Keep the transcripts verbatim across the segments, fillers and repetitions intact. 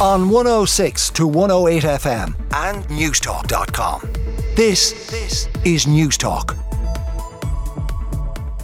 on one oh six to one oh eight F M and newstalk dot com. This, this is News Talk.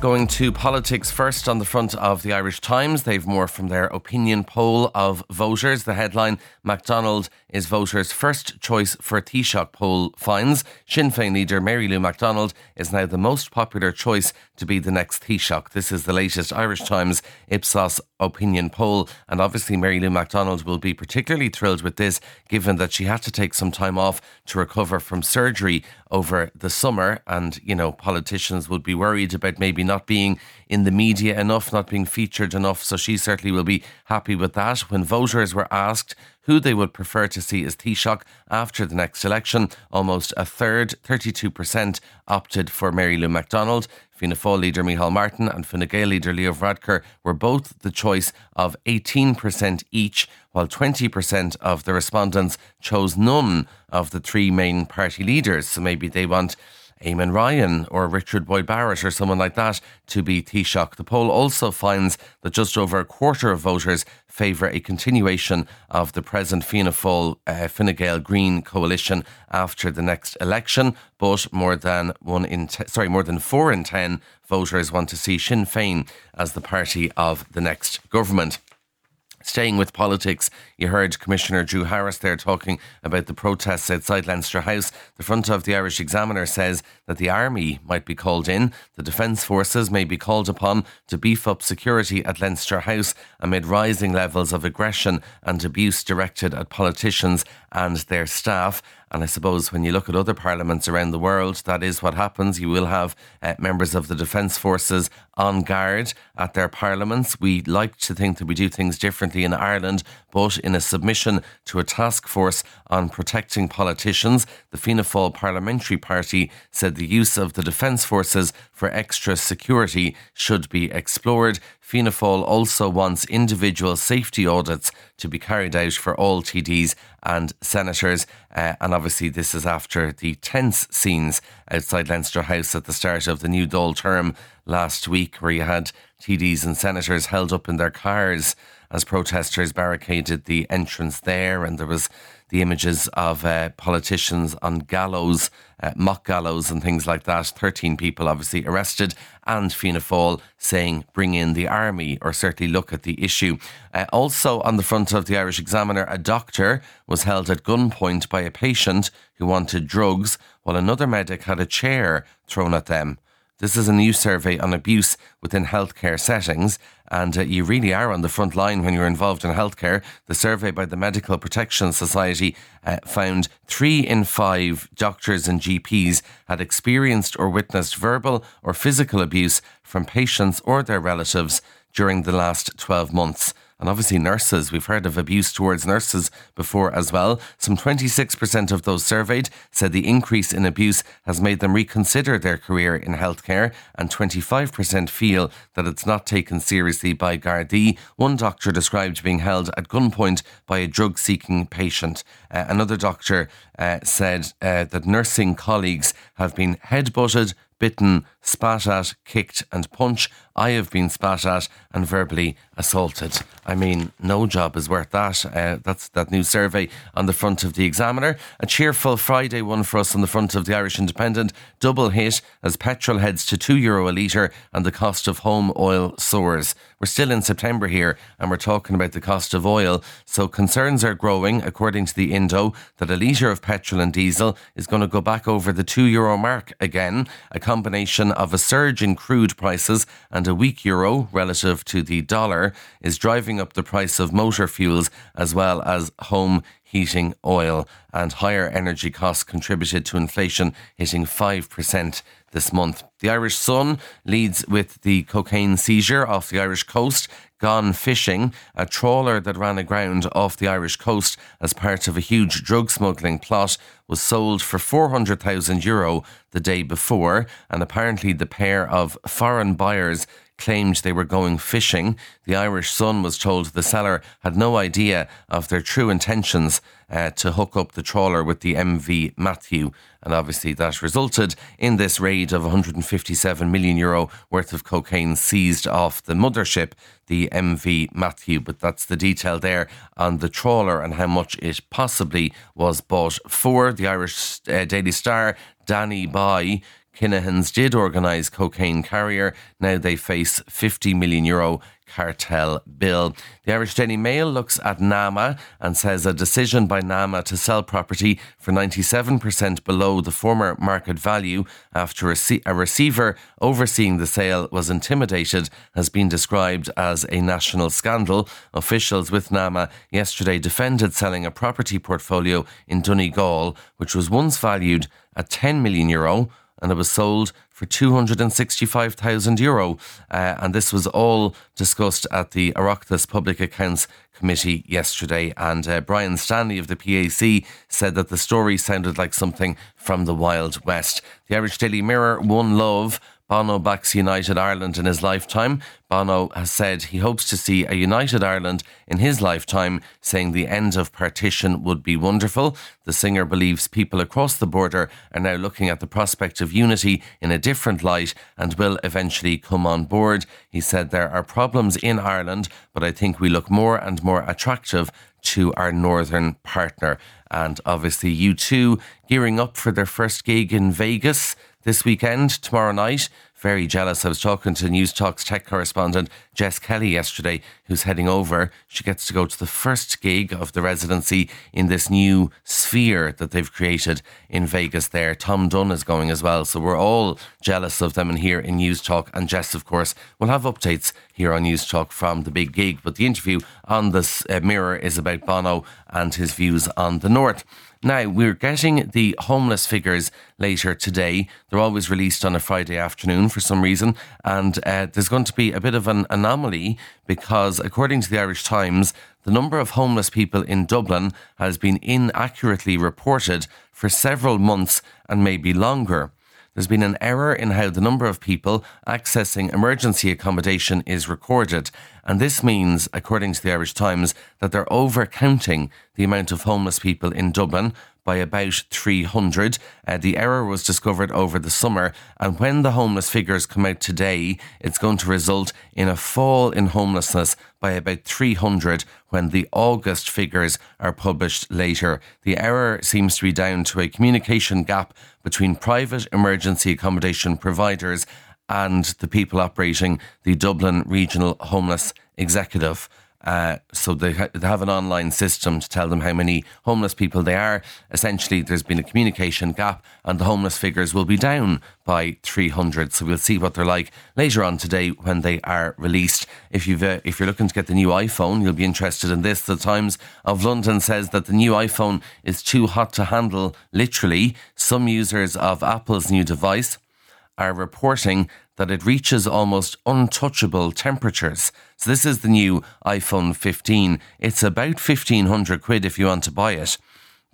Going to politics first, on the front of the Irish Times. They've more from their opinion poll of voters. The headline, McDonald is voters' first choice for Taoiseach poll finds. Sinn Féin leader Mary Lou McDonald is now the most popular choice to be the next Taoiseach. This is the latest Irish Times Ipsos opinion poll. And obviously Mary Lou McDonald will be particularly thrilled with this, given that she had to take some time off to recover from surgery over the summer. And, you know, politicians would be worried about maybe not being in the media enough, not being featured enough. So she certainly will be happy with that. When voters were asked who they would prefer to see as Taoiseach after the next election, almost a third, thirty-two percent, opted for Mary Lou McDonald. Fianna Fáil leader Micheál Martin and Fine Gael leader Leo Varadkar were both the choice of eighteen percent each, while twenty percent of the respondents chose none of the three main party leaders. So maybe they want Eamon Ryan or Richard Boyd Barrett or someone like that to be Taoiseach. The poll also finds that just over a quarter of voters favour a continuation of the present Fianna Fáil, uh, Fine Gael Green coalition after the next election, but more than one in te- sorry, more than four in ten voters want to see Sinn Féin as the party of the next government. Staying with politics, you heard Commissioner Drew Harris there talking about the protests outside Leinster House. The front of the Irish Examiner says that the army might be called in. The Defence Forces may be called upon to beef up security at Leinster House amid rising levels of aggression and abuse directed at politicians and their staff. And I suppose when you look at other parliaments around the world, that is what happens. You will have uh, members of the Defence Forces on guard at their parliaments. We like to think that we do things differently in Ireland, but in a submission to a task force on protecting politicians, the Fianna Fáil Parliamentary Party said the use of the Defence Forces for extra security should be explored. Fianna Fáil also wants individual safety audits to be carried out for all T Ds and senators. Uh, and obviously this is after the tense scenes outside Leinster House at the start of the new Dáil term last week, where you had T Ds and senators held up in their cars as protesters barricaded the entrance there, and there was the images of uh, politicians on gallows, uh, mock gallows and things like that. thirteen people obviously arrested, and Fianna Fáil saying bring in the army, or certainly look at the issue. Uh, also on the front of the Irish Examiner, a doctor was held at gunpoint by a patient who wanted drugs while another medic had a chair thrown at them. This is a new survey on abuse within healthcare settings, and uh, you really are on the front line when you're involved in healthcare. The survey by the Medical Protection Society uh, found three in five doctors and G Ps had experienced or witnessed verbal or physical abuse from patients or their relatives during the last twelve months. And obviously nurses, we've heard of abuse towards nurses before as well. Some twenty-six percent of those surveyed said the increase in abuse has made them reconsider their career in healthcare, and twenty-five percent feel that it's not taken seriously by Gardaí. One doctor described being held at gunpoint by a drug-seeking patient. Uh, another doctor uh, said uh, that nursing colleagues have been headbutted, bitten, spat at, kicked and punched. I have been spat at and verbally assaulted. I mean, no job is worth that. Uh, that's that new survey on the front of the Examiner. A cheerful Friday one for us on the front of the Irish Independent. Double hit as petrol heads to two euro a litre and the cost of home oil soars. We're still in September here and we're talking about the cost of oil. So concerns are growing, according to the Indo, that a litre of petrol and diesel is going to go back over the two euro mark again. A combination of a surge in crude prices and a weak euro relative to the dollar is driving up the price of motor fuels as well as home heating oil, and higher energy costs contributed to inflation hitting five percent this month. The Irish Sun leads with the cocaine seizure off the Irish coast. Gone fishing, a trawler that ran aground off the Irish coast as part of a huge drug smuggling plot was sold for four hundred thousand euro the day before, and apparently the pair of foreign buyers claimed they were going fishing. The Irish Sun was told the seller had no idea of their true intentions uh, to hook up the trawler with the M V Matthew. And obviously that resulted in this raid of one hundred fifty-seven million euro worth of cocaine seized off the mothership, the M V Matthew. But that's the detail there on the trawler and how much it possibly was bought for. The Irish uh, Daily Star, Danny Bai, Kinahans did organise cocaine carrier. Now they face fifty million euro cartel bill. The Irish Daily Mail looks at NAMA and says a decision by NAMA to sell property for ninety-seven percent below the former market value after a, ce- a receiver overseeing the sale was intimidated has been described as a national scandal. Officials with NAMA yesterday defended selling a property portfolio in Donegal, which was once valued at ten million euro. And it was sold for two hundred sixty-five thousand euro. Uh, and this was all discussed at the Oireachtas Public Accounts Committee yesterday. And uh, Brian Stanley of the P A C said that the story sounded like something from the Wild West. The Irish Daily Mirror, One Love, Bono backs United Ireland in his lifetime. Bono has said he hopes to see a United Ireland in his lifetime, saying the end of partition would be wonderful. The singer believes people across the border are now looking at the prospect of unity in a different light and will eventually come on board. He said there are problems in Ireland, but I think we look more and more attractive to our northern partner. And obviously U two gearing up for their first gig in Vegas this weekend, tomorrow night. Very jealous. I was talking to News Talk's tech correspondent Jess Kelly yesterday, who's heading over. She gets to go to the first gig of the residency in this new sphere that they've created in Vegas there. Tom Dunne is going as well. So we're all jealous of them in here in News Talk. And Jess, of course, will have updates here on News Talk from the big gig. But the interview on this uh, Mirror is about Bono and his views on the North. Now, we're getting the homeless figures later today. They're always released on a Friday afternoon for some reason. And uh, there's going to be a bit of an anomaly because, according to the Irish Times, the number of homeless people in Dublin has been inaccurately reported for several months and maybe longer. There's been an error in how the number of people accessing emergency accommodation is recorded. And this means, according to the Irish Times, that they're overcounting the amount of homeless people in Dublin by about three hundred. Uh, the error was discovered over the summer. And when the homeless figures come out today, it's going to result in a fall in homelessness by about three hundred when the August figures are published later. The error seems to be down to a communication gap between private emergency accommodation providers and the people operating the Dublin Regional Homeless Executive. Uh, so they, ha- they have an online system to tell them how many homeless people they are. Essentially, there's been a communication gap and the homeless figures will be down by three hundred. So we'll see what they're like later on today when they are released. If, you've, uh, if you're looking to get the new iPhone, you'll be interested in this. The Times of London says that the new iPhone is too hot to handle, literally. Some users of Apple's new device are reporting that it reaches almost untouchable temperatures. So this is the new iPhone fifteen. It's about fifteen hundred quid if you want to buy it.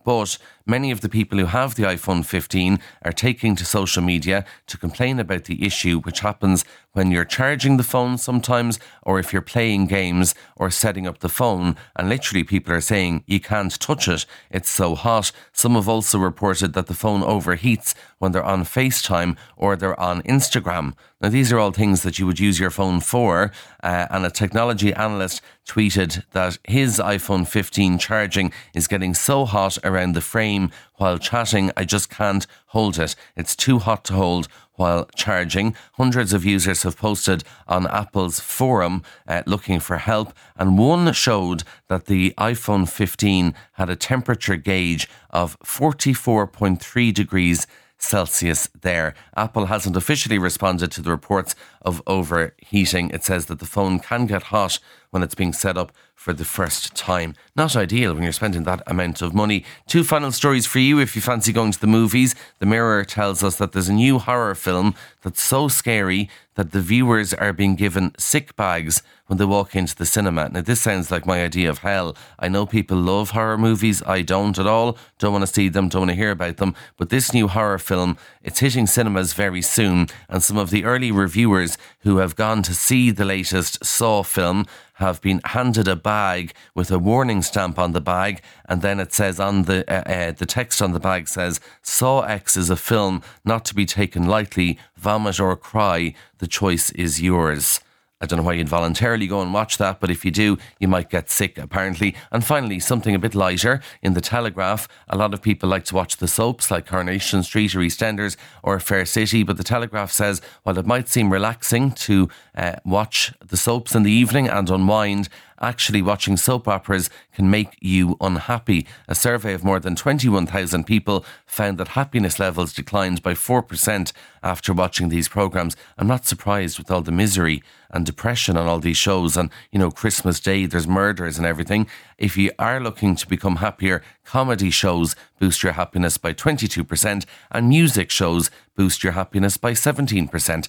But many of the people who have the iPhone fifteen are taking to social media to complain about the issue, which happens when you're charging the phone sometimes, or if you're playing games or setting up the phone. And literally people are saying you can't touch it, it's so hot. Some have also reported that the phone overheats when they're on FaceTime or they're on Instagram. Now, these are all things that you would use your phone for. Uh, and a technology analyst tweeted that his iPhone fifteen charging is getting so hot around the frame while chatting, I just can't hold it. It's too hot to hold while charging. Hundreds of users have posted on Apple's forum uh, looking for help, and one showed that the iPhone fifteen had a temperature gauge of forty-four point three degrees Celsius there. Apple hasn't officially responded to the reports of overheating. It says that the phone can get hot when it's being set up for the first time. Not ideal when you're spending that amount of money. Two final stories for you if you fancy going to the movies. The Mirror tells us that there's a new horror film that's so scary that the viewers are being given sick bags when they walk into the cinema. Now, this sounds like my idea of hell. I know people love horror movies. I don't at all. Don't want to see them. Don't want to hear about them. But this new horror film, it's hitting cinemas very soon. And some of the early reviewers who have gone to see the latest Saw film have been handed a bag with a warning stamp on the bag, and then it says on the uh, uh, the text on the bag says, Saw X is a film not to be taken lightly, vomit or cry, the choice is yours. I don't know why you'd voluntarily go and watch that, but if you do, you might get sick, apparently. And finally, something a bit lighter. In The Telegraph, a lot of people like to watch the soaps like Coronation Street or EastEnders or Fair City, but The Telegraph says, while it might seem relaxing to uh, watch the soaps in the evening and unwind, actually watching soap operas can make you unhappy. A survey of more than twenty-one thousand people found that happiness levels declined by four percent after watching these programmes. I'm not surprised with all the misery and depression on all these shows, and, you know, Christmas Day, there's murders and everything. If you are looking to become happier, comedy shows boost your happiness by twenty-two percent and music shows boost your happiness by seventeen percent.